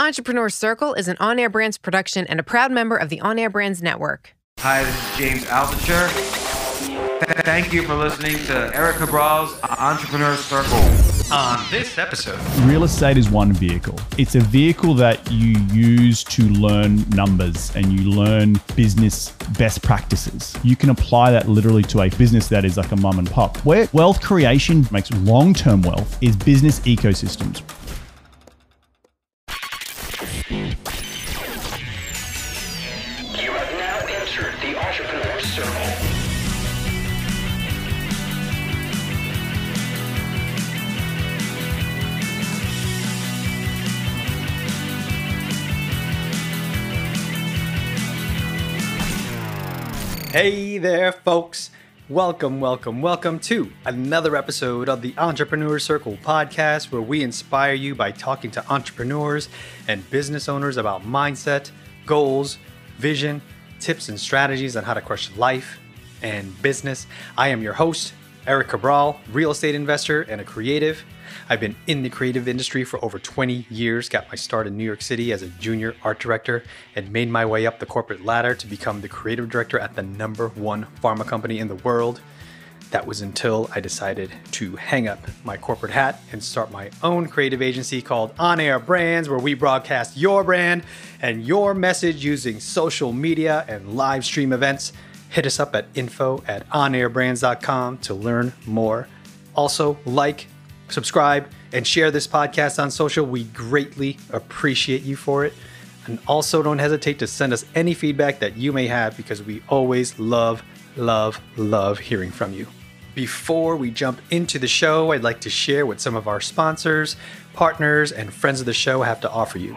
Entrepreneur Circle is an On Air Brands production and a proud member of the On Air Brands network. Hi, this is James Altucher. Thank you for listening to Eric Cabral's Entrepreneur Circle. On this episode, real estate is one vehicle. It's a vehicle that you use to learn numbers and you learn business best practices. You can apply that literally to a business that is like a mom and pop. Where wealth creation makes long-term wealth is business ecosystems. Hey there, folks. Welcome to another episode of the Entrepreneur Circle podcast, where we inspire you by talking to entrepreneurs and business owners about mindset, goals, vision, tips and strategies on how to crush life and business. I am your host, Eric Cabral, real estate investor and a creative. I've been in the creative industry for over 20 years, got my start in New York City as a junior art director, and made my way up the corporate ladder to become the creative director at the #1 pharma company in the world. That was until I decided to hang up my corporate hat and start my own creative agency called On Air Brands, where we broadcast your brand and your message using social media and live stream events. Hit us up at info@onairbrands.com to learn more. Also, like, subscribe, and share this podcast on social. We greatly appreciate you for it. And also don't hesitate to send us any feedback that you may have, because we always love hearing from you. Before we jump into the show, I'd like to share what some of our sponsors, partners, and friends of the show have to offer you.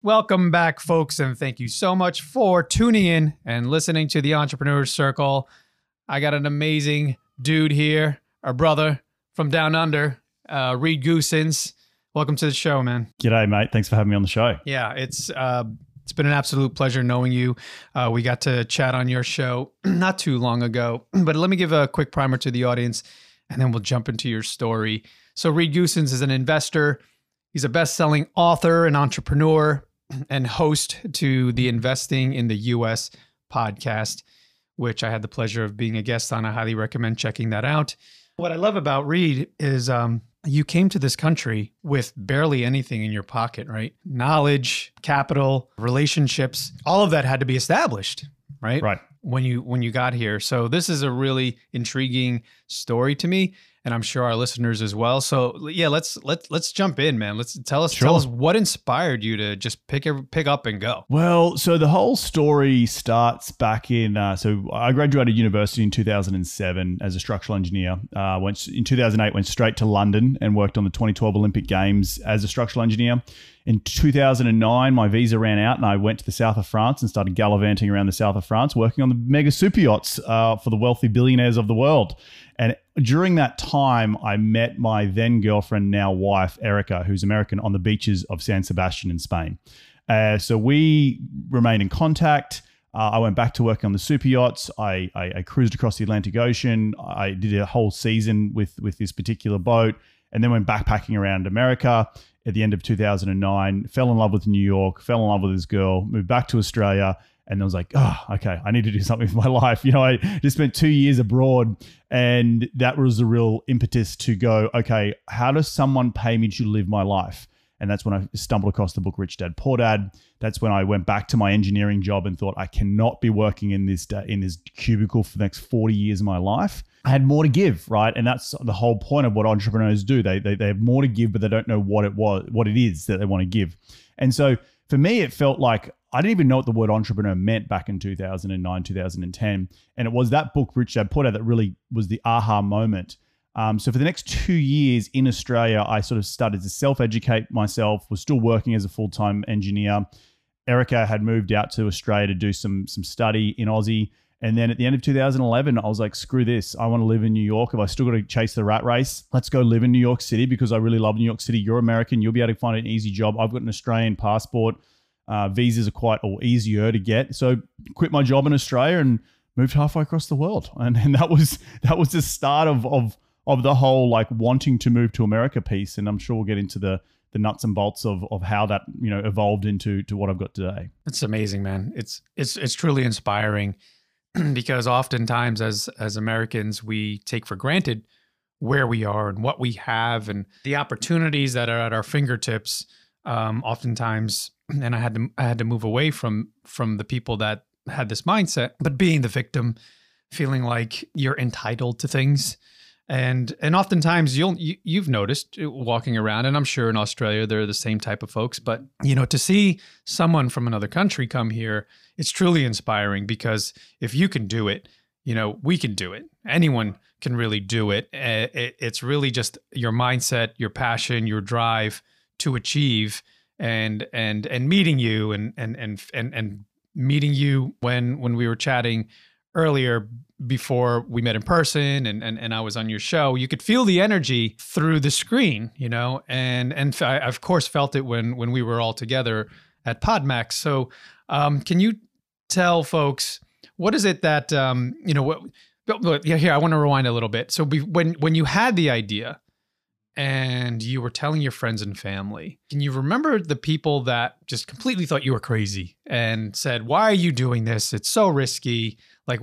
Welcome back, folks, and thank you so much for tuning in and listening to the Entrepreneur Circle. I got an amazing dude here, our brother from down under, Reed Goossens. Welcome to the show, man. G'day, mate. Thanks for having me on the show. Yeah, it's been an absolute pleasure knowing you. We got to chat on your show not too long ago, but let me give a quick primer to the audience, and then we'll jump into your story. So Reed Goossens is an investor. He's a best-selling author and entrepreneur, and host to the Investing in the U.S. podcast, which I had the pleasure of being a guest on. I highly recommend checking that out. What I love about Reed is you came to this country with barely anything in your pocket, right? Knowledge, capital, relationships, all of that had to be established, right? Right. When you got here. So this is a really intriguing story to me, and I'm sure our listeners as well. So yeah, let's jump in, man. Tell us what inspired you to just pick up and go. Well, so the whole story starts back in, so I graduated university in 2007 as a structural engineer. In 2008, went straight to London and worked on the 2012 Olympic Games as a structural engineer. In 2009, my visa ran out and I went to the south of France and started gallivanting around the south of France, working on the mega super yachts for the wealthy billionaires of the world. And during that time, I met my then girlfriend, now wife, Erica, who's American, on the beaches of San Sebastian in Spain. So we remained in contact. I went back to working on the super yachts. I cruised across the Atlantic Ocean. I did a whole season with this particular boat, and then went backpacking around America. At the end of 2009, fell in love with New York, fell in love with this girl, moved back to Australia, and I was like, oh, okay, I need to do something with my life. You know, I just spent 2 years abroad, and that was the real impetus to go, okay, how does someone pay me to live my life? And that's when I stumbled across the book, Rich Dad, Poor Dad. That's when I went back to my engineering job and thought, I cannot be working in this cubicle for the next 40 years of my life. I had more to give, right? And that's the whole point of what entrepreneurs do. They have more to give, but they don't know what it is that they want to give. And so for me, it felt like I didn't even know what the word entrepreneur meant back in 2009, 2010. And it was that book, Rich Dad, Poor Dad, that really was the aha moment. So for the next 2 years in Australia, I sort of started to self-educate myself, was still working as a full-time engineer. Erica had moved out to Australia to do some study in Aussie. And then at the end of 2011, I was like, screw this. I want to live in New York. If I still got to chase the rat race, let's go live in New York City because I really love New York City. You're American. You'll be able to find an easy job. I've got an Australian passport. Visas are easier to get. So quit my job in Australia and moved halfway across the world. And that was the start of the whole like wanting to move to America piece. And I'm sure we'll get into the nuts and bolts of how that, you know, evolved into what I've got today. It's amazing, man. It's truly inspiring because oftentimes as Americans, we take for granted where we are and what we have and the opportunities that are at our fingertips. Oftentimes, and I had to move away from the people that had this mindset, but being the victim, feeling like you're entitled to things. And oftentimes you've noticed walking around, and I'm sure in Australia they're the same type of folks. But you know, to see someone from another country come here, it's truly inspiring because if you can do it, you know we can do it. Anyone can really do it. It's really just your mindset, your passion, your drive to achieve, and meeting you and meeting you when we were chatting earlier, before we met in person and I was on your show, you could feel the energy through the screen, you know, and I of course felt it when we were all together at Pod Max. So, can you tell folks, what is it that, you know, what, yeah, here, I want to rewind a little bit. So when you had the idea and you were telling your friends and family, can you remember the people that just completely thought you were crazy and said, why are you doing this? It's so risky. Like,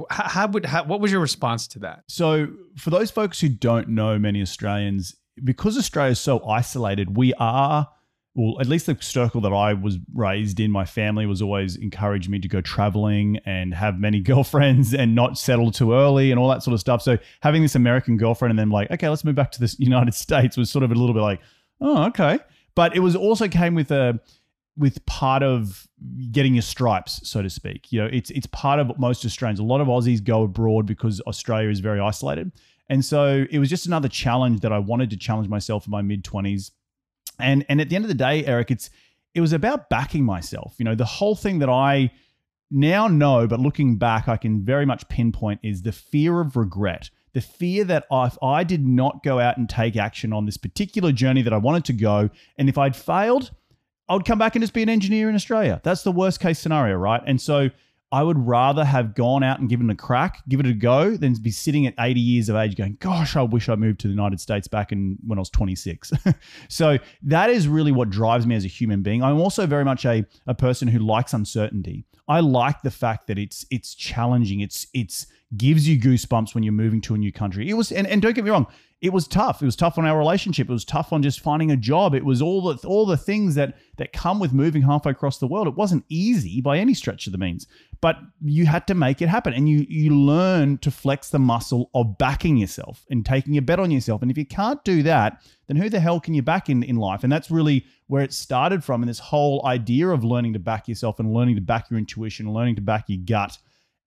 what was your response to that? So for those folks who don't know, many Australians, because Australia is so isolated, we are, well, at least the circle that I was raised in, my family was always encouraging me to go traveling and have many girlfriends and not settle too early and all that sort of stuff. So having this American girlfriend and then like, okay, let's move back to the United States was sort of a little bit like, oh, okay. But it was also came with part of getting your stripes, so to speak. You know, it's part of most Australians. A lot of Aussies go abroad because Australia is very isolated. And so it was just another challenge that I wanted to challenge myself in my mid-20s. And at the end of the day, Eric, it was about backing myself. You know, the whole thing that I now know, but looking back, I can very much pinpoint is the fear of regret. The fear that if I did not go out and take action on this particular journey that I wanted to go, and if I'd failed, I would come back and just be an engineer in Australia. That's the worst case scenario, right? And so I would rather have gone out and given it a crack, give it a go, than be sitting at 80 years of age going, gosh, I wish I moved to the United States back in when I was 26. So that is really what drives me as a human being. I'm also very much a person who likes uncertainty. I like the fact that it's challenging. It's gives you goosebumps when you're moving to a new country. It was, and don't get me wrong, it was tough. It was tough on our relationship. It was tough on just finding a job. It was all the things that come with moving halfway across the world. It wasn't easy by any stretch of the means, but you had to make it happen. And you learn to flex the muscle of backing yourself and taking a bet on yourself. And if you can't do that, then who the hell can you back in life? And that's really where it started from. And this whole idea of learning to back yourself and learning to back your intuition, learning to back your gut,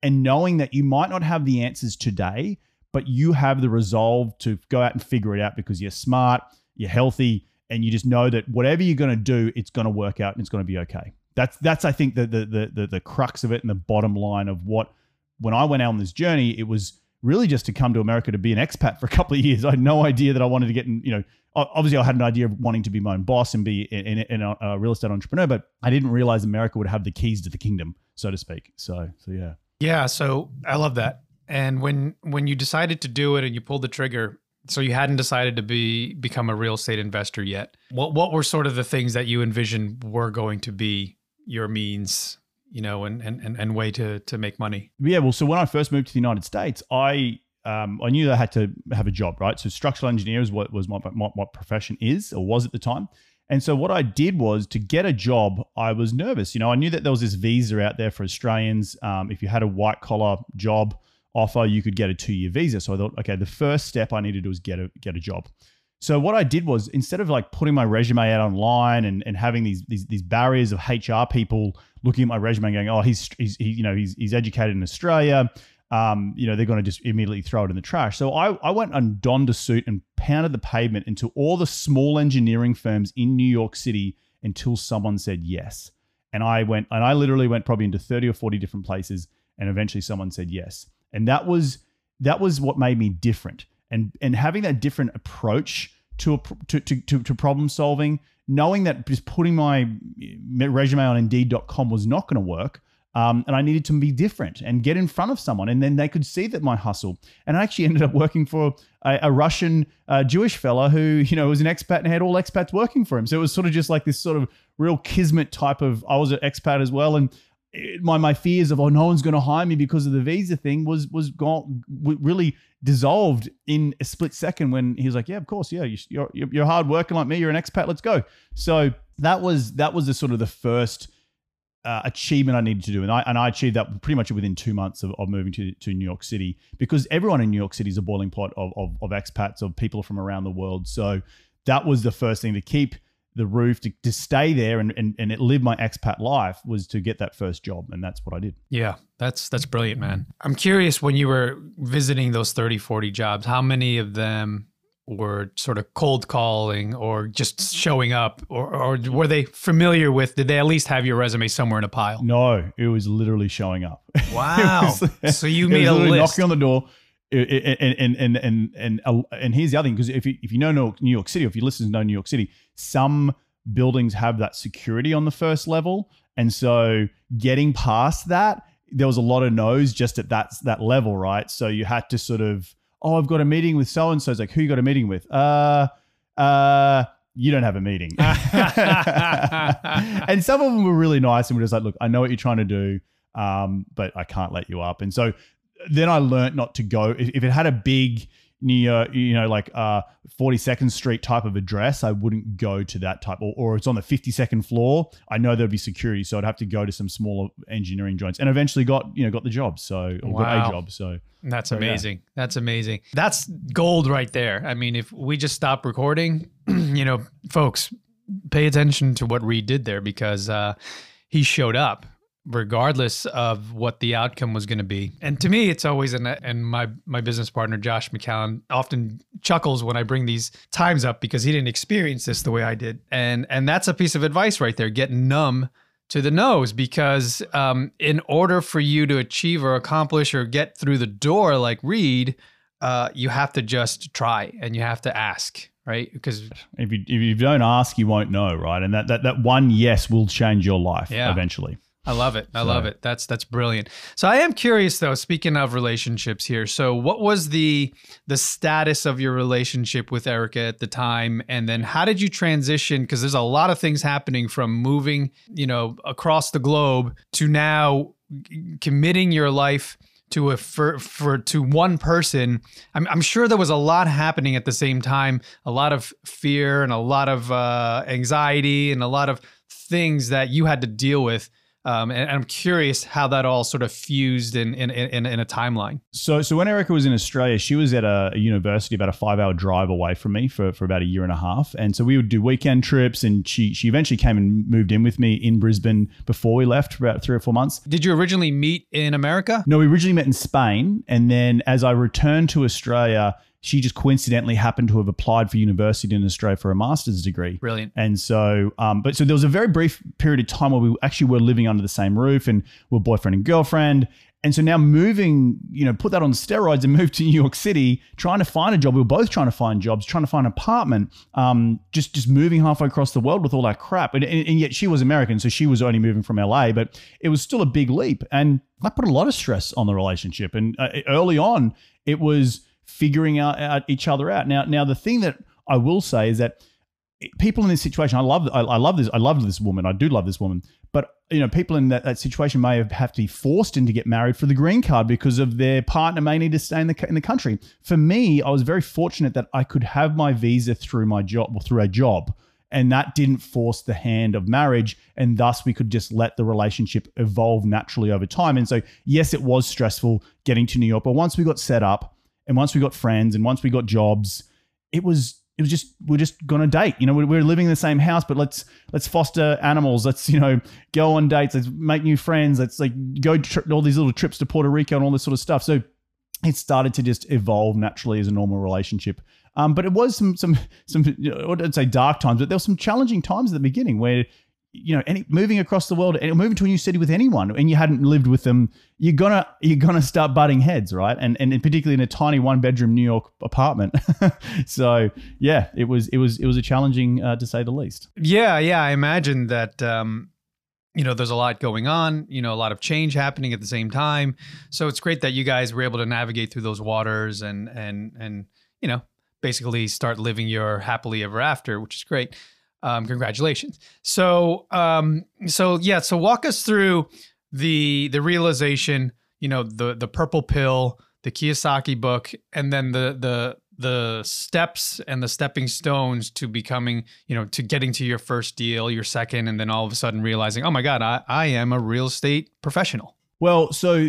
and knowing that you might not have the answers today, but you have the resolve to go out and figure it out because you're smart, you're healthy, and you just know that whatever you're going to do, it's going to work out and it's going to be okay. That's I think the crux of it and the bottom line of what, when I went out on this journey, it was really just to come to America to be an expat for a couple of years. I had no idea that I wanted to get in, you know, obviously I had an idea of wanting to be my own boss and be a real estate entrepreneur, but I didn't realize America would have the keys to the kingdom, so to speak. So yeah. Yeah. So I love that. And when you decided to do it and you pulled the trigger, so you hadn't decided to become a real estate investor yet. What were sort of the things that you envisioned were going to be your means, you know, and way to make money? Yeah. Well, so when I first moved to the United States, I knew that I had to have a job, right? So structural engineer is what my profession is or was at the time. And so what I did was, to get a job, I was nervous. You know, I knew that there was this visa out there for Australians. If you had a white collar job offer, you could get a 2-year visa. So I thought, okay, the first step I need to do is get a job. So what I did was, instead of like putting my resume out online and having these barriers of HR people looking at my resume and going, oh, he's educated in Australia, you know, they're going to just immediately throw it in the trash. So I went and donned a suit and pounded the pavement into all the small engineering firms in New York City until someone said yes. And I literally went probably into 30 or 40 different places, and eventually someone said yes. And that was what made me different. And having that different approach to problem solving, knowing that just putting my resume on Indeed.com was not going to work, and I needed to be different and get in front of someone, and then they could see that my hustle. And I actually ended up working for a Russian Jewish fella who, you know, was an expat and had all expats working for him. So it was sort of just like this sort of real kismet type of, I was an expat as well, and my fears of, oh, no one's going to hire me because of the visa thing was gone, really dissolved in a split second when he was like, yeah, of course. Yeah. You're hard working like me. You're an expat. Let's go. So that was the sort of the first achievement I needed to do. And I achieved that pretty much within 2 months of moving to New York City, because everyone in New York City is a boiling pot of expats, of people from around the world. So that was the first thing, to keep the roof, to stay there and live my expat life, was to get that first job. And that's what I did. Yeah, that's brilliant, man. I'm curious, when you were visiting those 30, 40 jobs, how many of them were sort of cold calling or just showing up, or were they familiar with, did they at least have your resume somewhere in a pile? No, it was literally showing up. Wow. So you made a list. Knocking on the door. And here's the other thing, because if you know New York City, or if you listen to know New York City, some buildings have that security on the first level, and so getting past that, there was a lot of no's just at that level, right? So you had to sort of, oh, I've got a meeting with so and so. It's like, who you got a meeting with? You don't have a meeting. And some of them were really nice and were just like, look, I know what you're trying to do, but I can't let you up. And so then I learned not to go. If it had a big, near, you know, like 42nd Street type of address, I wouldn't go to that type. Or it's on the 52nd floor, I know there'd be security, so I'd have to go to some smaller engineering joints. And eventually got the job. So, or wow, got a job. So that's amazing. Yeah. That's amazing. That's gold right there. I mean, if we just stop recording, you know, folks, pay attention to what Reed did there, because he showed up, regardless of what the outcome was going to be. And to me, it's always, and my business partner, Josh McCallum, often chuckles when I bring these times up, because he didn't experience this the way I did. And that's a piece of advice right there. Get numb to the no's, because in order for you to achieve or accomplish or get through the door like Reed, you have to just try, and you have to ask. Right? Because if you don't ask, you won't know, right? And that one yes will change your life eventually. I love it. I love it. That's brilliant. So I am curious, though, speaking of relationships here. So what was the status of your relationship with Erica at the time? And then how did you transition? Because there's a lot of things happening from moving, you know, across the globe to now committing your life to to one person. I'm sure there was a lot happening at the same time, a lot of fear and a lot of anxiety and a lot of things that you had to deal with. And I'm curious how that all sort of fused in a timeline. So when Erica was in Australia, she was at a university about a 5-hour drive away from me for about a year and a half. And so we would do weekend trips, and she eventually came and moved in with me in Brisbane before we left, for about 3 or 4 months. Did you originally meet in America? No, we originally met in Spain. And then as I returned to Australia, she just coincidentally happened to have applied for university in Australia for a master's degree. Brilliant. And so, so there was a very brief period of time where we actually were living under the same roof, and we were boyfriend and girlfriend. And so now moving, you know, put that on steroids and moved to New York City, trying to find a job. We were both trying to find jobs, trying to find an apartment, just moving halfway across the world with all that crap. And yet she was American, so she was only moving from LA, but it was still a big leap. And I put a lot of stress on the relationship. And early on, it was figuring out each other out. Now the thing that I will say is that people in this situation, I love this woman, but you know, people in that situation may have to be forced into get married for the green card because of their partner may need to stay in the country. For me, I was very fortunate that I could have my visa through my job, or through a job, And that didn't force the hand of marriage. And thus we could just let the relationship evolve naturally over time. And so, yes, it was stressful getting to New York, but once we got set up and once we got friends and once we got jobs, it was just, we're just going to date, you know, we're living in the same house, but let's foster animals. Let's, you know, go on dates. Let's make new friends. Let's like go all these little trips to Puerto Rico and all this sort of stuff. So it started to just evolve naturally as a normal relationship. But it was some, I wouldn't say dark times, but there were some challenging times at the beginning where, you know, moving across the world and moving to a new city with anyone and you hadn't lived with them, you're gonna start butting heads, right? And particularly in a tiny 1-bedroom New York apartment. So yeah, it was a challenging to say the least. Yeah, I imagine that. You know, there's a lot going on, you know, a lot of change happening at the same time. So it's great that you guys were able to navigate through those waters and you know, basically start living your happily ever after, which is great. Congratulations. So walk us through the realization, you know, the purple pill, the Kiyosaki book, and then the steps and the stepping stones to becoming, you know, to getting to your first deal, your second, and then all of a sudden realizing, oh my God, I am a real estate professional. Well, so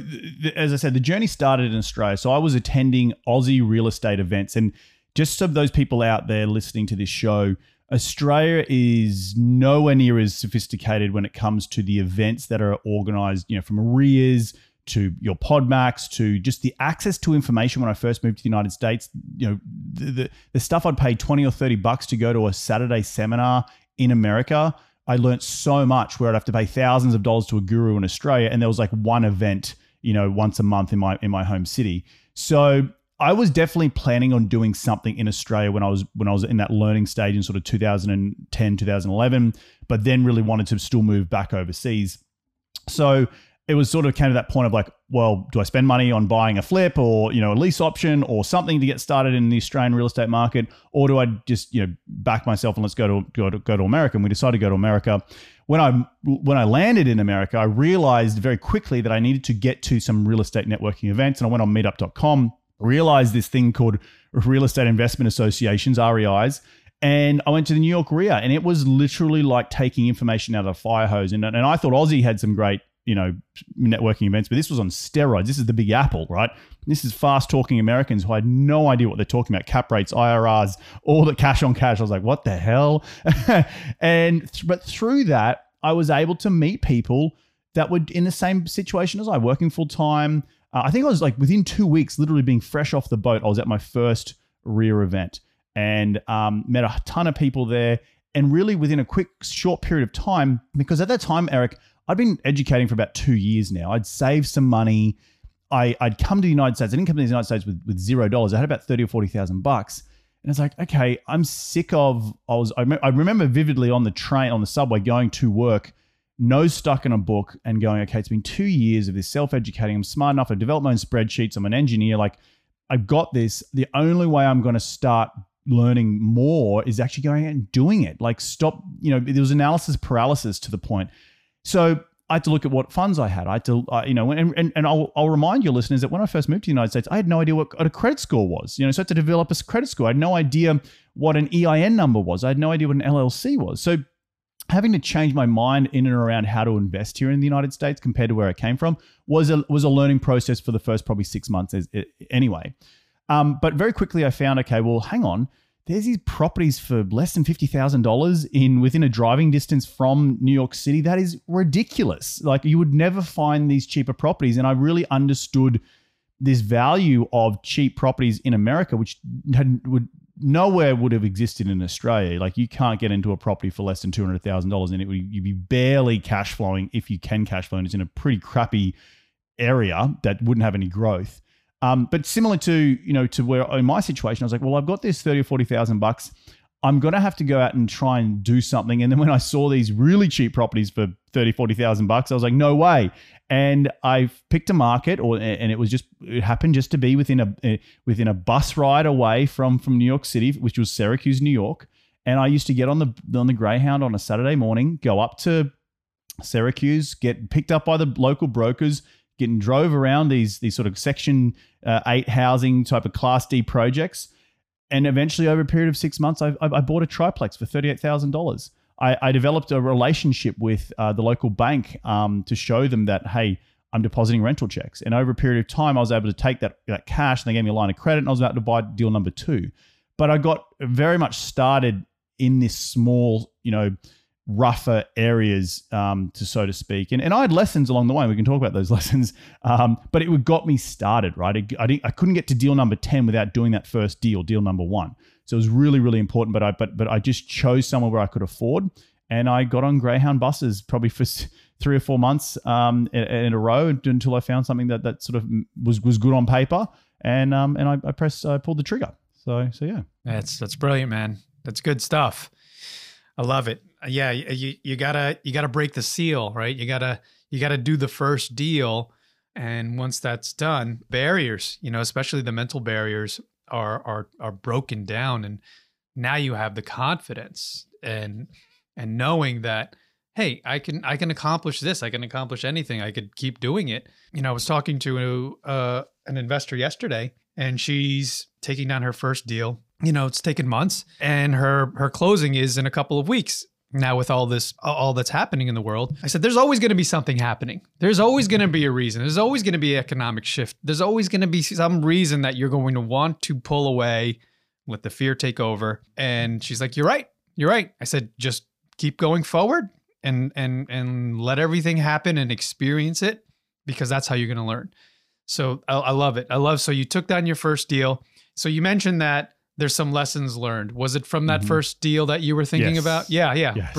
as I said, the journey started in Australia. So I was attending Aussie real estate events. And just so those people out there listening to this show, Australia is nowhere near as sophisticated when it comes to the events that are organized, you know, from REIAs, to your Pod Max, to just the access to information. When I first moved to the United States, you know, the stuff I'd pay $20 or $30 to go to a Saturday seminar in America, I learned so much where I'd have to pay thousands of dollars to a guru in Australia. And there was like one event, you know, once a month in my home city. So I was definitely planning on doing something in Australia when I was in that learning stage in sort of 2010, 2011, but then really wanted to still move back overseas. So it was sort of came to that point of like, well, do I spend money on buying a flip or, you know, a lease option or something to get started in the Australian real estate market? Or do I just, you know, back myself and let's go to America? And we decided to go to America. When I landed in America, I realized very quickly that I needed to get to some real estate networking events. And I went on meetup.com, realized this thing called Real Estate Investment Associations, REIs. And I went to the New York REIA, and it was literally like taking information out of a fire hose. And I thought Aussie had some great, you know, networking events, but this was on steroids. This is the Big Apple, right? This is fast talking Americans who had no idea what they're talking about. Cap rates, IRRs, all the cash on cash. I was like, what the hell? But through that, I was able to meet people that were in the same situation as I, working full time. I think I was like within 2 weeks, literally being fresh off the boat, I was at my first REIA event and met a ton of people there. And really within a quick, short period of time, because at that time, Eric, I'd been educating for about 2 years now. I'd saved some money. I'd come to the United States. I didn't come to the United States with $0. I had about $30,000 or $40,000. And it's like, okay, I'm sick of, I remember vividly on the train, on the subway, going to work, nose stuck in a book and going, okay, it's been 2 years of this self-educating. I'm smart enough. I've developed my own spreadsheets. I'm an engineer. Like, I've got this. The only way I'm going to start learning more is actually going out and doing it. Like, stop, you know, there was analysis paralysis to the point. So I had to look at what funds I had. I had to, you know, and I'll remind your listeners that when I first moved to the United States, I had no idea what a credit score was. You know, so I had to develop a credit score. I had no idea what an EIN number was. I had no idea what an LLC was. So having to change my mind in and around how to invest here in the United States compared to where I came from was a learning process for the first probably 6 months anyway. But very quickly I found, okay, well, hang on. There's these properties for less than $50,000 within a driving distance from New York City. That is ridiculous. Like, you would never find these cheaper properties. And I really understood this value of cheap properties in America, which would nowhere have existed in Australia. Like, you can't get into a property for less than $200,000, and you'd be barely cash flowing if you can cash flow. And it's in a pretty crappy area that wouldn't have any growth. But similar to, you know, to where in my situation, I was like, well, I've got this $30,000 or $40,000. I'm going to have to go out and try and do something. And then when I saw these really cheap properties for $30,000, $40,000, I was like, no way. And I picked a market and it happened just to be within a bus ride away from New York City, which was Syracuse, New York. And I used to get on the Greyhound on a Saturday morning, go up to Syracuse, get picked up by the local brokers, getting drove around these sort of Section 8 housing type of Class D projects, And eventually, over a period of 6 months, I bought a triplex for $38,000. I developed a relationship with the local bank to show them that, hey, I'm depositing rental checks. And over a period of time, I was able to take that cash, and they gave me a line of credit, and I was about to buy deal number two. But I got very much started in this small, rougher areas, so to speak. And I had lessons along the way. We can talk about those lessons. But it got me started, right? I couldn't get to deal number 10 without doing that first deal number one. So it was really, really important. But I just chose somewhere where I could afford. And I got on Greyhound buses probably for 3 or 4 months in a row until I found something that sort of was good on paper. And I pulled the trigger. So yeah. That's brilliant, man. That's good stuff. I love it. Yeah, you gotta break the seal, right? You gotta do the first deal, and once that's done, barriers, especially the mental barriers are broken down, and now you have the confidence and knowing that, hey, I can accomplish this. I can accomplish anything. I could keep doing it. I was talking to an investor yesterday, and she's taking down her first deal. It's taken months, and her closing is in a couple of weeks. Now with all that's happening in the world, I said, there's always going to be something happening. There's always going to be a reason. There's always going to be an economic shift. There's always going to be some reason that you're going to want to pull away, let the fear take over. And she's like, you're right. I said, just keep going forward and let everything happen and experience it, because that's how you're going to learn. So I love it. So you took down your first deal. So you mentioned that there's some lessons learned. Was it from that first deal that you were thinking about? Yeah. Yes.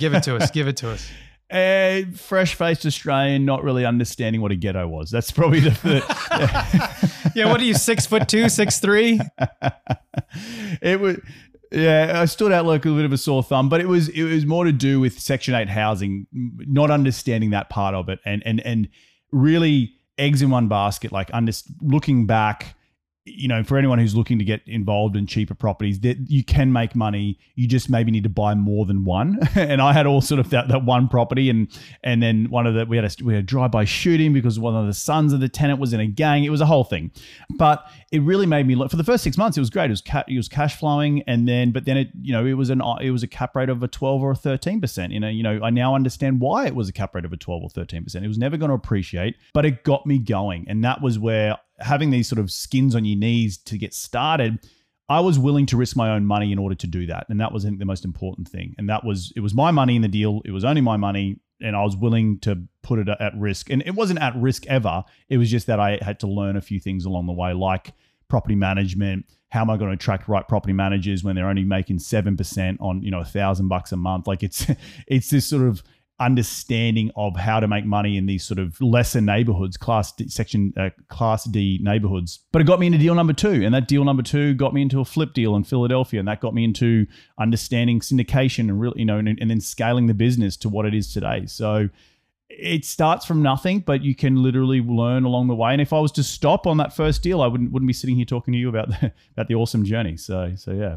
Give it to us. Give it to us. A fresh-faced Australian, not really understanding what a ghetto was. That's probably the yeah. What are you, 6'2", 6'3"? It was. Yeah, I stood out like a bit of a sore thumb, but it was more to do with Section 8 housing, not understanding that part of it, and really eggs in one basket. Like looking back. For anyone who's looking to get involved in cheaper properties, that you can make money. You just maybe need to buy more than one. And I had all sort of that one property, and then we had a drive-by shooting because one of the sons of the tenant was in a gang. It was a whole thing, but it really made me look. For the first 6 months, it was great. It was cash flowing, but then it was a cap rate of a 12 or a 13%. I now understand why it was a cap rate of a 12 or 13%. It was never going to appreciate, but it got me going, and that was where. Having these sort of skins on your knees to get started, I was willing to risk my own money in order to do that. And that was, I think, the most important thing. And it was my money in the deal. It was only my money, and I was willing to put it at risk. And it wasn't at risk ever. It was just that I had to learn a few things along the way, like property management. How am I going to attract right property managers when they're only making 7% on, $1,000 a month? Like it's this sort of understanding of how to make money in these sort of lesser neighborhoods, Class D neighborhoods. But it got me into deal number two, and that deal number two got me into a flip deal in Philadelphia, and that got me into understanding syndication and really, and then scaling the business to what it is today. So it starts from nothing, but you can literally learn along the way. And if I was to stop on that first deal, I wouldn't be sitting here talking to you about the awesome journey. So yeah.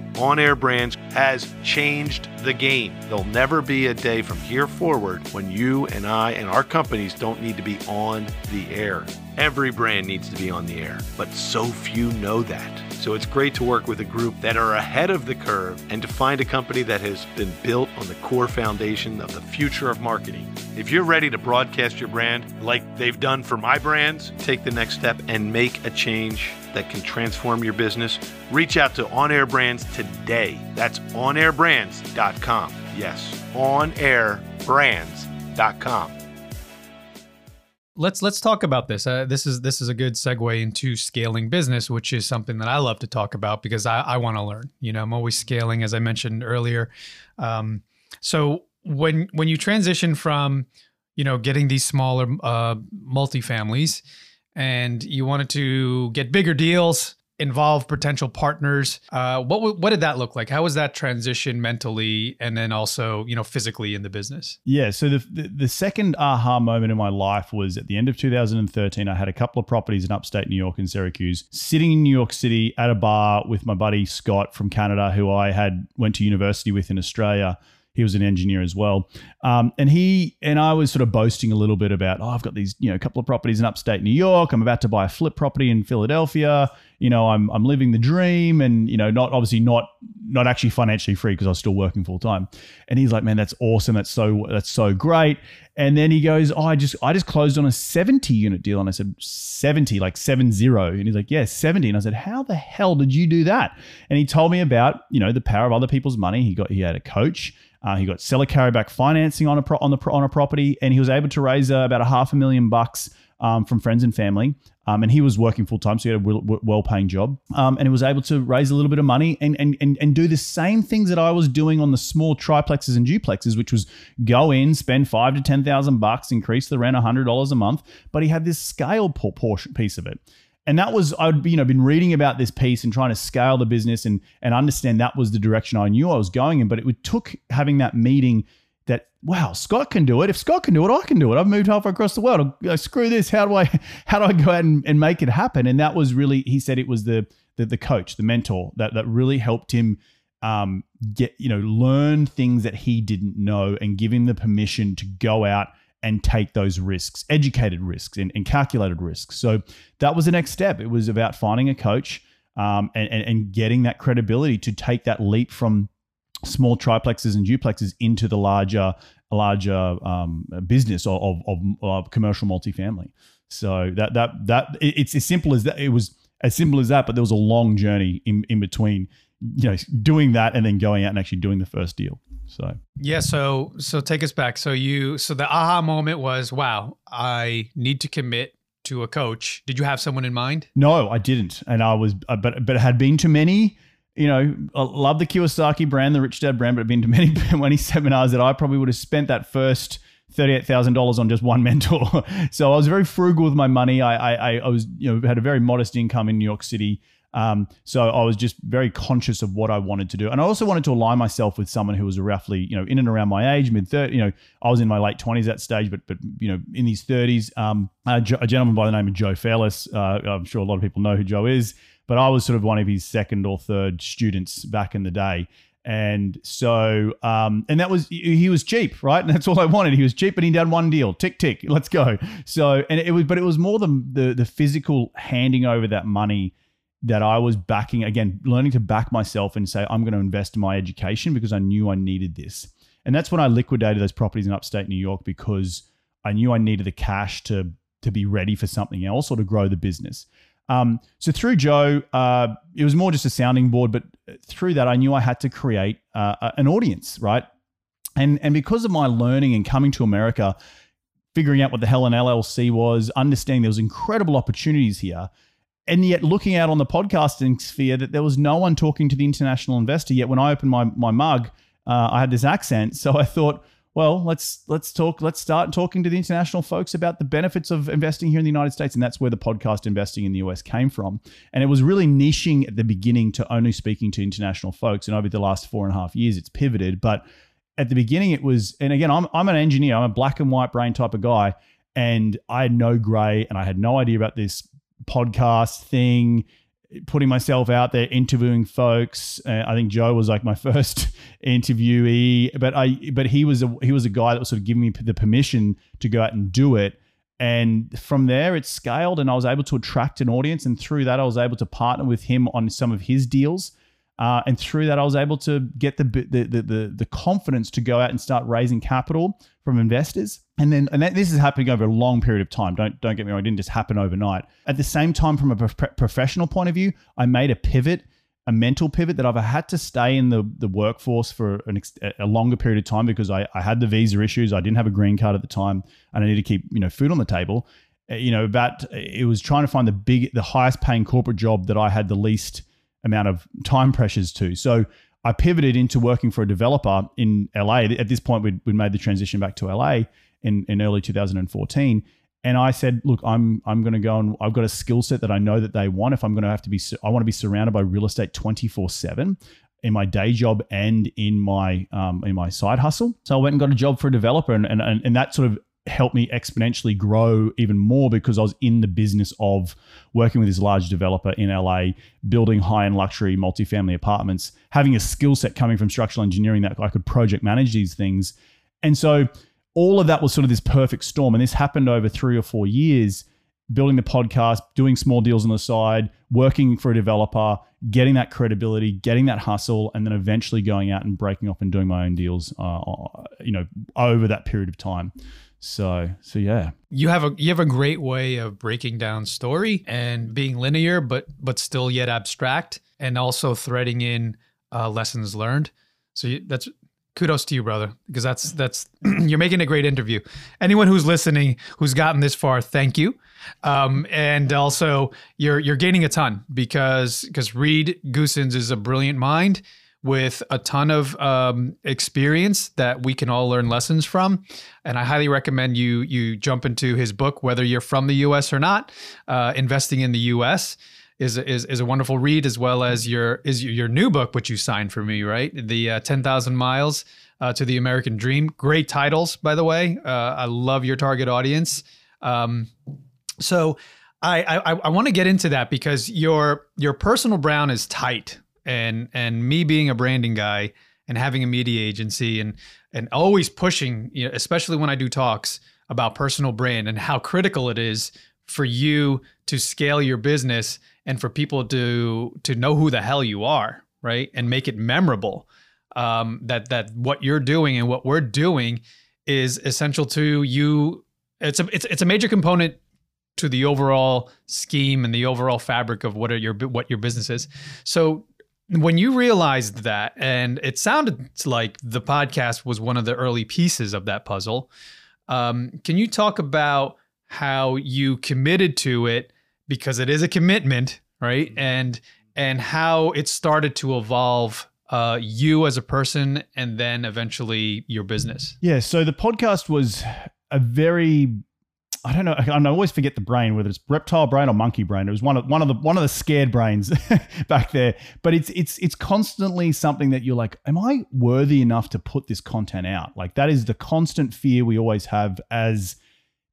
On Air Brands has changed the game. There'll never be a day from here forward when you and I and our companies don't need to be on the air. Every brand needs to be on the air, but so few know that. So it's great to work with a group that are ahead of the curve and to find a company that has been built on the core foundation of the future of marketing. If you're ready to broadcast your brand like they've done for my brands, take the next step and make a change that can transform your business. Reach out to On Air Brands today. That's onairbrands.com. Yes, onairbrands.com. Let's talk about this. This is a good segue into scaling business, which is something that I love to talk about because I want to learn. I'm always scaling, as I mentioned earlier. So when you transition from, getting these smaller multifamilies, and you wanted to get bigger deals, involve potential partners. What did that look like? How was that transition mentally and then also, you know, physically in the business? Yeah. So the second aha moment in my life was at the end of 2013. I had a couple of properties in upstate New York and Syracuse, sitting in New York City at a bar with my buddy Scott from Canada, who I had went to university with in Australia. He was an engineer as well. And I was sort of boasting a little bit about, oh, I've got these, you know, couple of properties in upstate New York. I'm about to buy a flip property in Philadelphia. You know, I'm living the dream and, you know, not actually financially free because I was still working full time. And he's like, man, that's awesome. That's so great. And then he goes, oh, I just closed on a 70 unit deal. And I said, 70, like 70. And he's like, yeah, 70. And I said, how the hell did you do that? And he told me about, you know, the power of other people's money. He had a coach. He got seller carryback financing on a property, and he was able to raise about $500,000 from friends and family. And he was working full time, so he had a well-paying job. And he was able to raise a little bit of money and do the same things that I was doing on the small triplexes and duplexes, which was go in, spend $5,000 to $10,000, increase the rent $100 a month. But he had this scale portion piece of it. And that was, I'd been reading about this piece and trying to scale the business and understand that was the direction I knew I was going in. But it took having that meeting that, wow, Scott can do it. If Scott can do it, I can do it. I've moved halfway across the world. Screw this. How do I go out and make it happen? And that was really, he said it was the coach, the mentor that really helped him learn things that he didn't know and give him the permission to go out and take those risks, educated risks and calculated risks. So that was the next step. It was about finding a coach and getting that credibility to take that leap from small triplexes and duplexes into the larger business of commercial multifamily. So that it's as simple as that. It was as simple as that, but there was a long journey in between, you know, doing that and then going out and actually doing the first deal. So yeah, so take us back. So the aha moment was, wow, I need to commit to a coach. Did you have someone in mind? No, I didn't, and I was, but it had been to many. You know, I love the Kiyosaki brand, the Rich Dad brand, but I've been to many seminars that I probably would have spent that first $38,000 on just one mentor. So I was very frugal with my money. I was, you know, had a very modest income in New York City. So I was just very conscious of what I wanted to do. And I also wanted to align myself with someone who was roughly, you know, in and around my age, mid-30s, you know, I was in my late 20s at that stage, but you know, in his 30s, a gentleman by the name of Joe Fairless, I'm sure a lot of people know who Joe is, but I was sort of one of his second or third students back in the day. And so, and that was, he was cheap, right? And that's all I wanted. He was cheap, but he'd done one deal, tick, tick, let's go. So, and it was, but it was more the physical handing over that money that I was backing, again, learning to back myself and say, I'm going to invest in my education because I knew I needed this. And that's when I liquidated those properties in upstate New York because I knew I needed the cash to be ready for something else or to grow the business. So through Joe, it was more just a sounding board, but through that, I knew I had to create an audience, right? And because of my learning and coming to America, figuring out what the hell an LLC was, understanding there was incredible opportunities here, and yet looking out on the podcasting sphere that there was no one talking to the international investor. Yet when I opened my mug, I had this accent. So I thought, well, let's start talking to the international folks about the benefits of investing here in the United States. And that's where the podcast Investing in the U.S. came from. And it was really niching at the beginning to only speaking to international folks. And over the last 4.5 years, it's pivoted. But at the beginning it was, and again, I'm an engineer, I'm a black and white brain type of guy. And I had no gray and I had no idea about this podcast thing, putting myself out there, interviewing folks. I think Joe was like my first interviewee, but he was a guy that was sort of giving me the permission to go out and do it. And from there it scaled and I was able to attract an audience. And through that, I was able to partner with him on some of his deals. And through that, I was able to get the confidence to go out and start raising capital from investors. And then this is happening over a long period of time. Don't get me wrong, it didn't just happen overnight. At the same time, from a professional point of view, I made a pivot, a mental pivot that I've had to stay in the workforce for a longer period of time because I had the visa issues. I didn't have a green card at the time and I needed to keep, you know, food on the table. You know, but it was trying to find the highest paying corporate job that I had the least amount of time pressures to. So I pivoted into working for a developer in LA. At this point, we'd made the transition back to LA in early 2014. And I said, look, I'm going to go, and I've got a skill set that I know that they want. If I'm going to have to be, I want to be surrounded by real estate 24/7 in my day job and in my side hustle. So I went and got a job for a developer, and that sort of helped me exponentially grow even more, because I was in the business of working with this large developer in LA, building high-end luxury multifamily apartments, having a skill set coming from structural engineering that I could project manage these things. And so all of that was sort of this perfect storm. And this happened over 3 or 4 years, building the podcast, doing small deals on the side, working for a developer, getting that credibility, getting that hustle, and then eventually going out and breaking off and doing my own deals, you know, over that period of time. So yeah. You have a great way of breaking down story and being linear, but still yet abstract, and also threading in lessons learned. So that's kudos to you, brother, because that's you're making a great interview. Anyone who's listening, who's gotten this far, thank you. And also you're gaining a ton because Reed Goossens is a brilliant mind with a ton of experience that we can all learn lessons from. And I highly recommend you jump into his book, whether you're from the U.S. or not. Investing in the U.S. is a wonderful read, as well as your new book, which you signed for me, right? The 10,000 Miles to the American Dream. Great titles, by the way. I love your target audience. So I want to get into that, because your personal brand is tight. And me being a branding guy and having a media agency and always pushing, you know, especially when I do talks about personal brand and how critical it is for you to scale your business and for people to know who the hell you are, right? And make it memorable, that what you're doing and what we're doing is essential to you. It's a major component to the overall scheme and the overall fabric of what your business is. So when you realized that, and it sounded like the podcast was one of the early pieces of that puzzle, can you talk about how you committed to it? Because it is a commitment, right? And how it started to evolve you as a person, and then eventually your business. Yeah. So the podcast was a very, I always forget the brain, whether it's reptile brain or monkey brain. It was one of the scared brains back there. But it's constantly something that you're like, am I worthy enough to put this content out? Like, that is the constant fear we always have as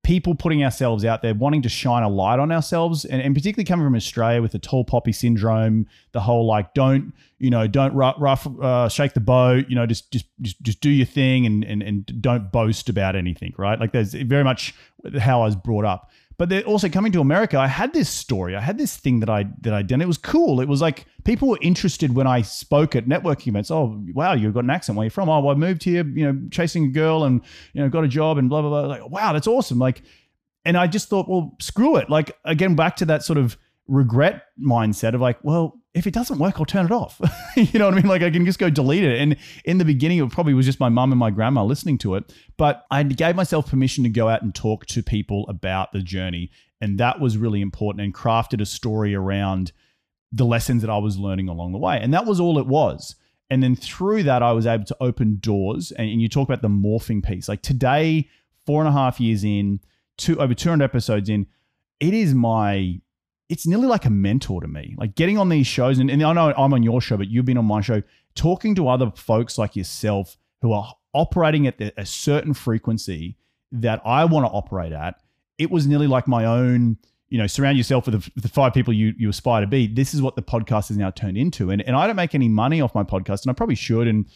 people putting ourselves out there, wanting to shine a light on ourselves, and particularly coming from Australia with the tall poppy syndrome, the whole like, don't shake the boat, you know, just do your thing and don't boast about anything, right? Like, that's very much how I was brought up. But then also coming to America, I had this story, I had this thing that I did. And it was cool. It was like, people were interested when I spoke at networking events. Oh, wow, you've got an accent. Where are you from? Oh, well, I moved here, you know, chasing a girl and, you know, got a job and blah, blah, blah. Like, wow, that's awesome. Like, and I just thought, well, screw it. Like, again, back to that sort of regret mindset of like, well, if it doesn't work, I'll turn it off. You know what I mean? Like, I can just go delete it. And in the beginning, it probably was just my mum and my grandma listening to it. But I gave myself permission to go out and talk to people about the journey. And that was really important, and crafted a story around the lessons that I was learning along the way. And that was all it was. And then through that, I was able to open doors. And you talk about the morphing piece. Like, today, 4.5 years in, over 200 episodes in, it is it's nearly like a mentor to me, like getting on these shows. And I know I'm on your show, but you've been on my show, talking to other folks like yourself who are operating at a certain frequency that I want to operate at. It was nearly like my own, you know, surround yourself with the five people you aspire to be. This is what the podcast has now turned into. And I don't make any money off my podcast, and I probably should. And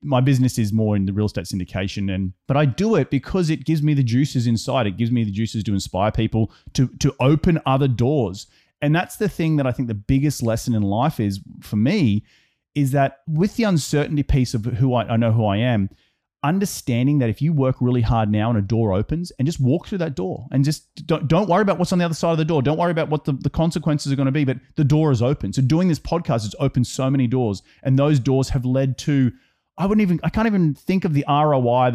my business is more in the real estate syndication, but I do it because it gives me the juices inside. It gives me the juices to inspire people to open other doors. And that's the thing that I think the biggest lesson in life is for me, is that with the uncertainty piece of who I know who I am, understanding that if you work really hard now and a door opens, and just walk through that door, and just don't worry about what's on the other side of the door. Don't worry about what the consequences are going to be, but the door is open. So doing this podcast has opened so many doors, and those doors have led to, I can't even think of the ROI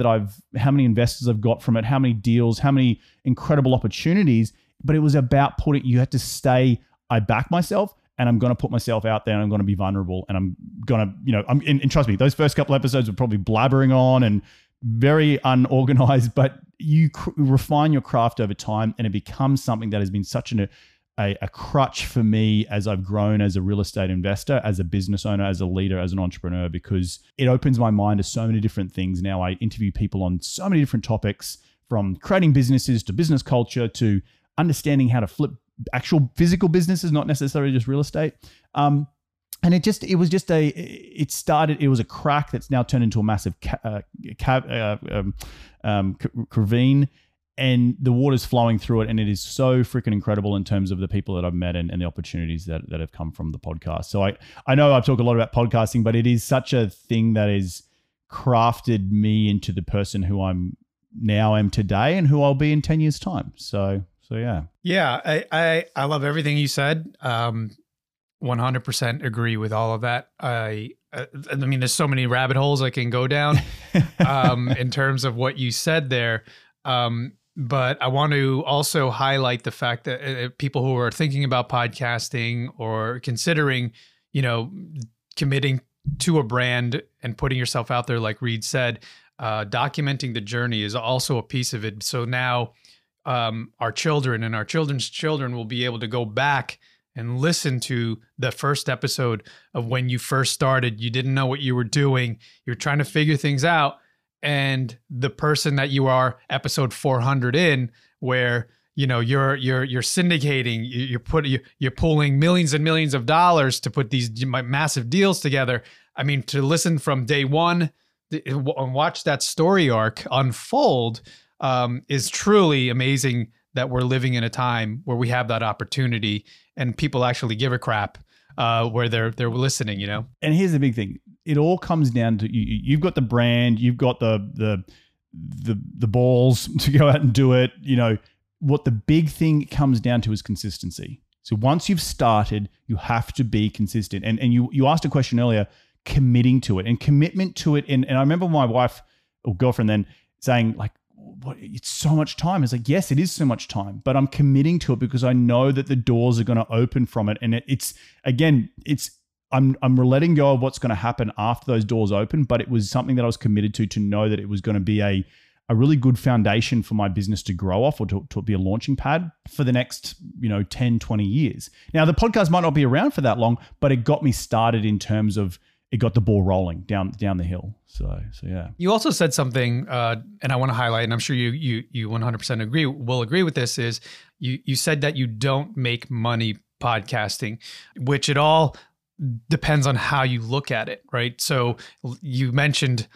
how many investors I've got from it, how many deals, how many incredible opportunities. But it was about you had to stay, I back myself, and I'm going to put myself out there, and I'm going to be vulnerable, and I'm going to, you know, and trust me, those first couple episodes were probably blabbering on and very unorganized, but you refine your craft over time, and it becomes something that has been such a crutch for me as I've grown as a real estate investor, as a business owner, as a leader, as an entrepreneur, because it opens my mind to so many different things. Now I interview people on so many different topics, from creating businesses to business culture to understanding how to flip actual physical businesses, not necessarily just real estate. And it was a crack that's now turned into a massive ravine, and the water's flowing through it. And it is so freaking incredible in terms of the people that I've met and the opportunities that have come from the podcast. So I know I've talked a lot about podcasting, but it is such a thing that has crafted me into the person who I am today and who I'll be in 10 years time. So yeah. Yeah. I love everything you said. 100% agree with all of that. I mean, there's so many rabbit holes I can go down in terms of what you said there. But I want to also highlight the fact that people who are thinking about podcasting or considering, committing to a brand and putting yourself out there, like Reed said, documenting the journey is also a piece of it. So now our children and our children's children will be able to go back and listen to the first episode of when you first started. You didn't know what you were doing. You're trying to figure things out. And the person that you are episode 400 in, where, you're syndicating, you're pulling millions and millions of dollars to put these massive deals together. I mean, to listen from day one and watch that story arc unfold is truly amazing, that we're living in a time where we have that opportunity and people actually give a crap where they're listening, And here's the big thing. It all comes down to you've got the brand, you've got the balls to go out and do it. What the big thing comes down to is consistency. So once you've started, you have to be consistent. And you asked a question earlier, committing to it and commitment to it. And I remember my wife or girlfriend then saying, like, it's so much time. It's like, yes, it is so much time, but I'm committing to it because I know that the doors are going to open from it. And I'm letting go of what's going to happen after those doors open, but it was something that I was committed to know that it was going to be a really good foundation for my business to grow off, or to be a launching pad for the next, 10, 20 years. Now the podcast might not be around for that long, but it got me started in terms of, it got the ball rolling down the hill. So yeah. You also said something, and I want to highlight, and I'm sure you 100% will agree with this, is you said that you don't make money podcasting, which it all depends on how you look at it, right? So you mentioned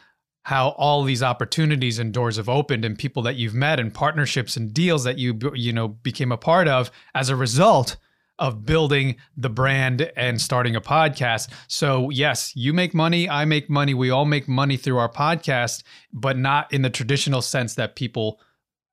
how all these opportunities and doors have opened, and people that you've met, and partnerships and deals that you became a part of as a result of building the brand and starting a podcast. So yes, you make money, I make money, we all make money through our podcast, but not in the traditional sense that people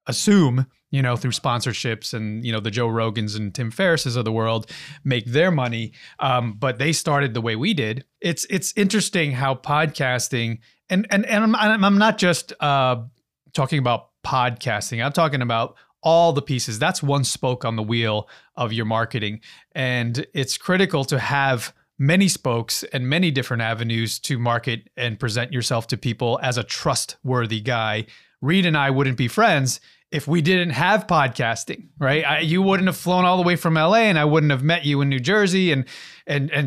assume, through sponsorships and, the Joe Rogans and Tim Ferrisses of the world make their money. But they started the way we did. It's interesting how podcasting, and I'm not just talking about podcasting, I'm talking about all the pieces. That's one spoke on the wheel of your marketing. And it's critical to have many spokes and many different avenues to market and present yourself to people as a trustworthy guy. Reed and I wouldn't be friends if we didn't have podcasting, right? You wouldn't have flown all the way from LA, and I wouldn't have met you in New Jersey and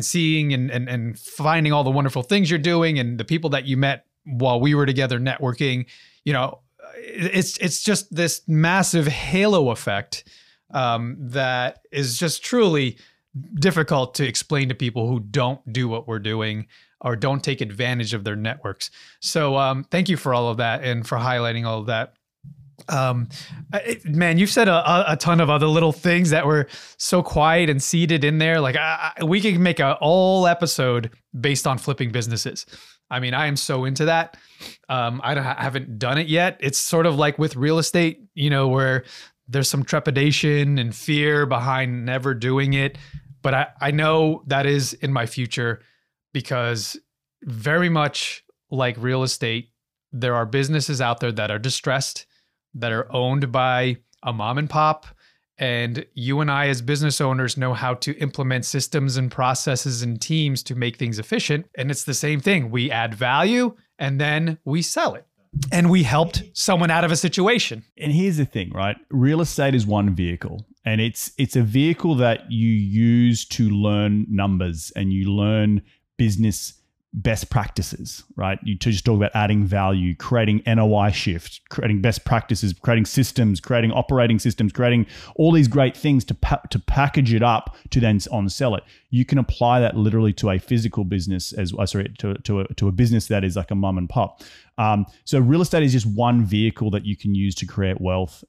seeing and finding all the wonderful things you're doing and the people that you met while we were together networking. It's just this massive halo effect that is just truly difficult to explain to people who don't do what we're doing or don't take advantage of their networks. So thank you for all of that and for highlighting all of that. Man, you've said a ton of other little things that were so quiet and seated in there. Like we could make a whole episode based on flipping businesses. I mean, I am so into that. I haven't done it yet. It's sort of like with real estate, where there's some trepidation and fear behind never doing it. But I know that is in my future, because very much like real estate, there are businesses out there that are distressed, that are owned by a mom and pop. And you and I as business owners know how to implement systems and processes and teams to make things efficient. And it's the same thing. We add value and then we sell it. And we helped someone out of a situation. And here's the thing, right? Real estate is one vehicle, and it's a vehicle that you use to learn numbers and you learn business best practices, right? You just talk about adding value, creating NOI shift, creating best practices, creating systems, creating operating systems, creating all these great things to package it up to then on sell it. You can apply that literally to a physical business to a business that is like a mom and pop. So real estate is just one vehicle that you can use to create wealth.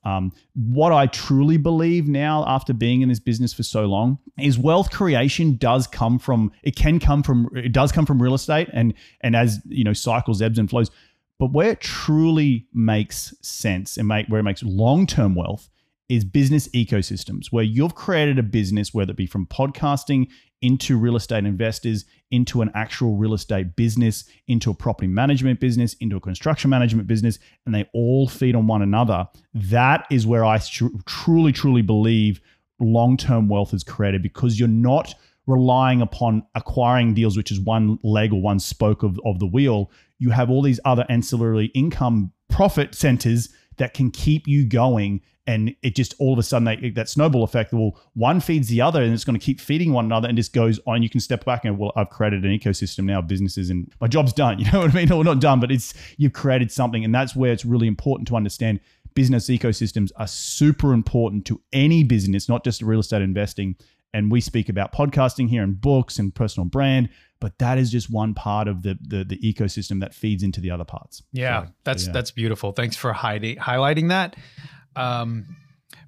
What I truly believe now, after being in this business for so long, is wealth creation does come from real estate, and as you know, cycles, ebbs and flows. But where it truly makes sense and where it makes long-term wealth is business ecosystems, where you've created a business, whether it be from podcasting into real estate investors, into an actual real estate business, into a property management business, into a construction management business, and they all feed on one another. That is where I truly, truly believe long-term wealth is created, because you're not relying upon acquiring deals, which is one leg or one spoke of the wheel. You have all these other ancillary income profit centers that can keep you going. And it just all of a sudden, that snowball effect, well, one feeds the other and it's going to keep feeding one another and just goes on. You can step back and, well, I've created an ecosystem now of businesses and my job's done. You know what I mean? Or not done, but you've created something. And that's where it's really important to understand business ecosystems are super important to any business, not just real estate investing. And we speak about podcasting here and books and personal brand, but that is just one part of the ecosystem that feeds into the other parts. Yeah, that's beautiful. Thanks for highlighting that.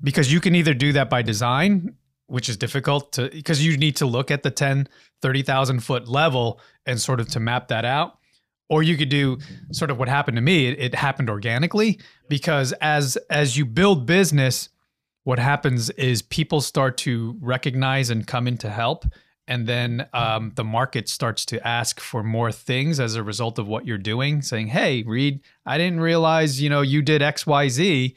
Because you can either do that by design, which is difficult because you need to look at the 30,000 foot level and sort of to map that out. Or you could do sort of what happened to me. It happened organically, because as you build business, what happens is people start to recognize and come in to help. And then the market starts to ask for more things as a result of what you're doing, saying, hey, Reed, I didn't realize, you did X, Y, Z.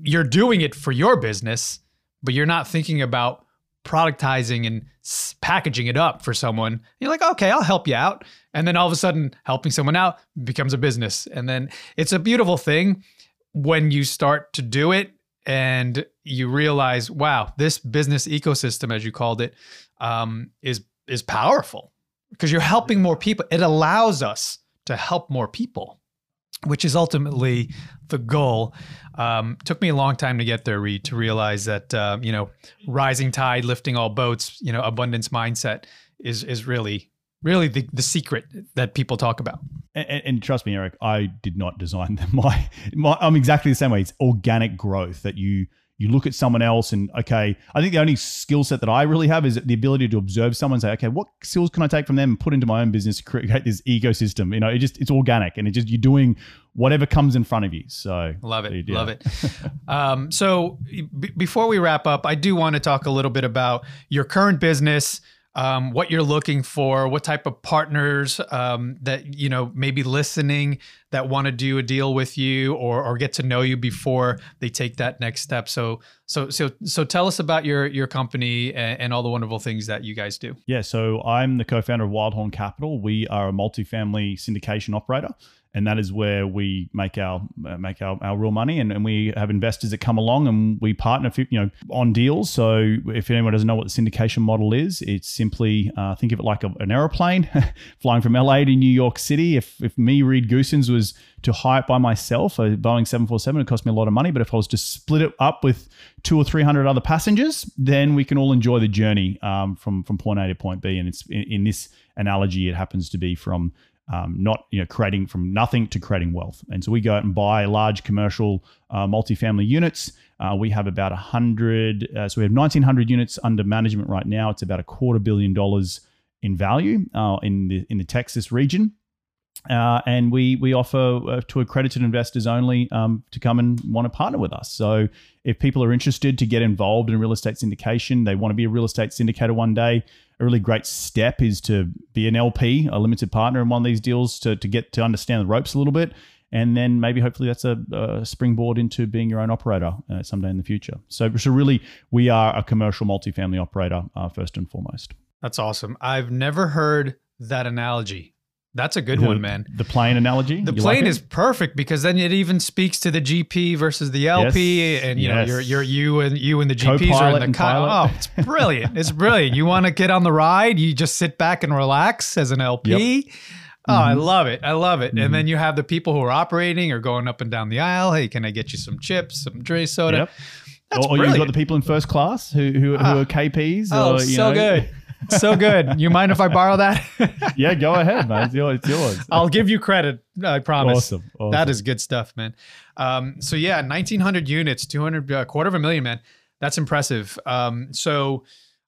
You're doing it for your business, but you're not thinking about productizing and packaging it up for someone. You're like, okay, I'll help you out. And then all of a sudden, helping someone out becomes a business. And then it's a beautiful thing when you start to do it and you realize, wow, this business ecosystem, as you called it, is powerful, because you're helping more people. It allows us to help more people, which is ultimately the goal. Took me a long time to get there, Reed, to realize that, rising tide, lifting all boats, abundance mindset is really, really the secret that people talk about. And trust me, Eric, I did not design them. I'm exactly the same way. It's organic growth that you look at someone else and, okay, I think the only skill set that I really have is the ability to observe someone and say, okay, what skills can I take from them and put into my own business to create this ecosystem? It's organic, and you're doing whatever comes in front of you. So love it. Yeah. Love it. So before we wrap up, I do want to talk a little bit about your current business, what you're looking for, what type of partners that, maybe listening that want to do a deal with you or get to know you before they take that next step. So tell us about your company and all the wonderful things that you guys do. Yeah. So I'm the co-founder of Wildhorn Capital. We are a multifamily syndication operator. And that is where we make our real money, and we have investors that come along and we partner, on deals. So if anyone doesn't know what the syndication model is, it's simply think of it like an airplane flying from LA to New York City. If me, Reed Goossens, was to hire it by myself, a Boeing 747, it cost me a lot of money. But if I was to split it up with 200 or 300 other passengers, then we can all enjoy the journey from point A to point B. And it's in this analogy, it happens to be from. Creating from nothing to creating wealth. And so we go out and buy large commercial multifamily units. We have about 100. So we have 1,900 units under management right now. It's about $250 million in value in the Texas region. And we offer to accredited investors only to come and want to partner with us. So if people are interested to get involved in real estate syndication, they want to be a real estate syndicator one day, a really great step is to be an LP, a limited partner in one of these deals to get to understand the ropes a little bit. And then maybe hopefully that's a springboard into being your own operator someday in the future. So really, we are a commercial multifamily operator first and foremost. That's awesome. I've never heard that analogy. That's a good one, man. The plane analogy. The plane is perfect because then it even speaks to the GP versus the LP, and you and the GPs are in the car. Oh, it's brilliant! It's brilliant. You want to get on the ride? You just sit back and relax as an LP. Yep. Oh, I love it. I love it. And then you have the people who are operating or going up and down the aisle. Hey, can I get you some chips, some drink soda? Yep. That's or you've got the people in first class who are KPs. Oh, or, you so know. Good. So good. You mind if I borrow that? Yeah, go ahead, man. It's yours. I'll give you credit. I promise. Awesome. That is good stuff, man. So yeah, 1,900 units, $200, $250,000, man. That's impressive. So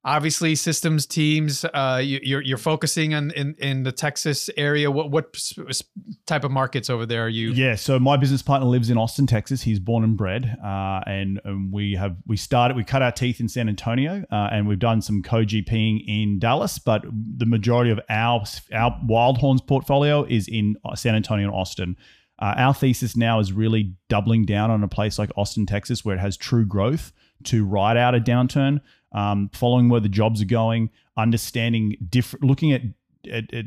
obviously systems teams, you're focusing on in the Texas area. What type of markets over there are you? Yeah. So my business partner lives in Austin, Texas. He's born and bred. And we cut our teeth in San Antonio, and we've done some co-GPing in Dallas, but the majority of our Wildhorn's portfolio is in San Antonio and Austin. Our thesis now is really doubling down on a place like Austin, Texas, where it has true growth to ride out a downturn. Following where the jobs are going, understanding different, looking at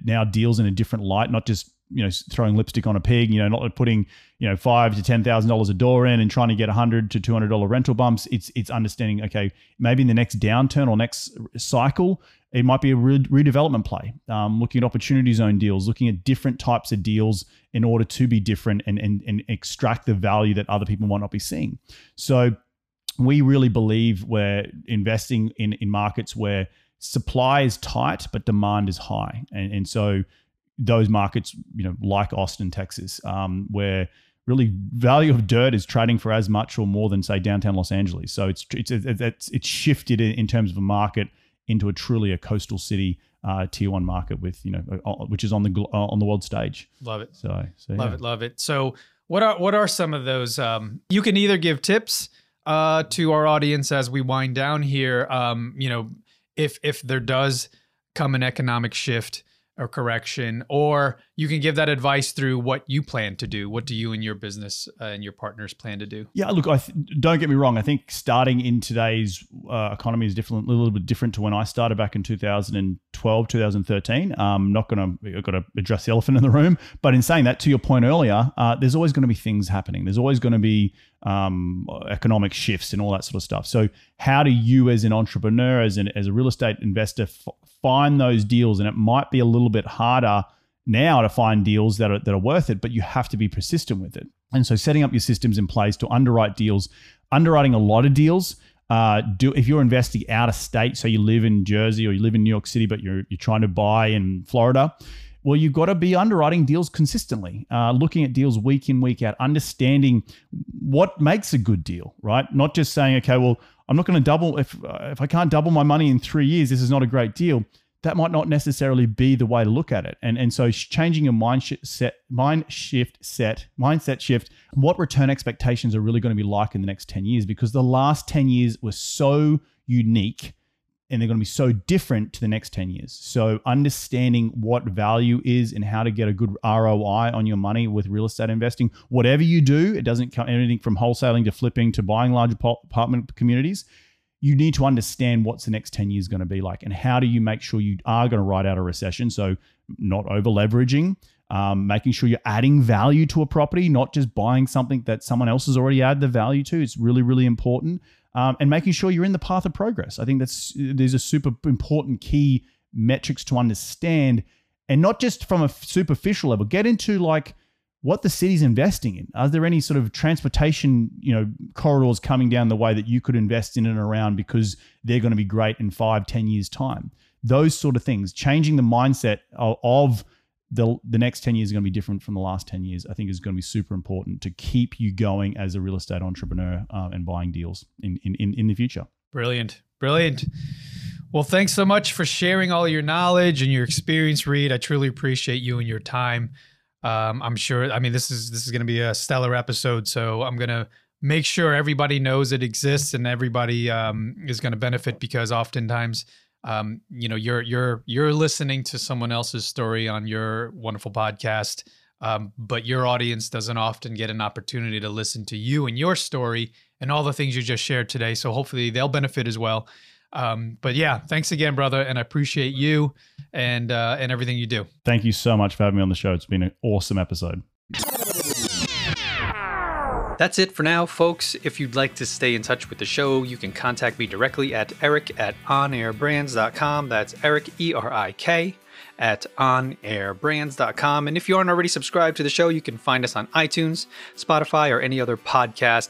now deals in a different light, not just, you know, throwing lipstick on a pig, you know, not putting, you know, $5,000 to $10,000 a door in and trying to get $100 to $200 rental bumps. It's understanding, okay, maybe in the next downturn or next cycle, it might be a redevelopment play. Looking at opportunity zone deals, looking at different types of deals in order to be different and extract the value that other people might not be seeing. So we really believe we're investing in markets where supply is tight, but demand is high. And so those markets, you know, like Austin, Texas, where really value of dirt is trading for as much or more than, say, downtown Los Angeles. So it's shifted in terms of a market into a truly coastal city, tier one market with, you know, which is on the world stage. Love it. So love it. So what are some of those, you can either give tips, to our audience as we wind down here, you know, if there does come an economic shift or correction, or you can give that advice through what you plan to do. What do you and your business and your partners plan to do? Yeah, look, don't get me wrong. I think starting in today's economy is different, a little bit different to when I started back in 2012, 2013. I've got to address the elephant in the room. But in saying that, to your point earlier, there's always going to be things happening. There's always going to be economic shifts and all that sort of stuff. So how do you as an entrepreneur, as a real estate investor, find those deals? And it might be a little bit harder now to find deals that are worth it, but you have to be persistent with it. And so setting up your systems in place to underwrite deals, underwriting a lot of deals. If you're investing out of state, so you live in Jersey or you live in New York City, but you're trying to buy in Florida, well, you've got to be underwriting deals consistently, looking at deals week in, week out, understanding what makes a good deal, right? Not just saying, okay, well, I'm not going to double. If I can't double my money in 3 years, this is not a great deal. That might not necessarily be the way to look at it. And so changing your mindset shift, what return expectations are really going to be like in the next 10 years, because the last 10 years were so unique and they're going to be so different to the next 10 years. So understanding what value is and how to get a good ROI on your money with real estate investing, whatever you do, it doesn't come anything from wholesaling to flipping to buying large apartment communities. You need to understand what's the next 10 years going to be like, and how do you make sure you are going to ride out a recession? So not over leveraging, making sure you're adding value to a property, not just buying something that someone else has already added the value to. It's really, really important. And making sure you're in the path of progress. I think these are super important key metrics to understand, and not just from a superficial level. Get into like what the city's investing in. Are there any sort of transportation, you know, corridors coming down the way that you could invest in and around because they're going to be great in 5-10 years time? Those sort of things. Changing the mindset of the next 10 years is going to be different from the last 10 years, I think, is going to be super important to keep you going as a real estate entrepreneur and buying deals in the future. Brilliant. Brilliant. Well, thanks so much for sharing all your knowledge and your experience, Reed. I truly appreciate you and your time. I'm sure, I mean, this is going to be a stellar episode, so I'm going to make sure everybody knows it exists and everybody is going to benefit, because oftentimes, you know, you're listening to someone else's story on your wonderful podcast, but your audience doesn't often get an opportunity to listen to you and your story and all the things you just shared today. So hopefully they'll benefit as well. But yeah, thanks again, brother. And I appreciate you and everything you do. Thank you so much for having me on the show. It's been an awesome episode. That's it for now, folks. If you'd like to stay in touch with the show, you can contact me directly at eric@onairbrands.com. That's Eric, E-R-I-K, at onairbrands.com. And if you aren't already subscribed to the show, you can find us on iTunes, Spotify, or any other podcast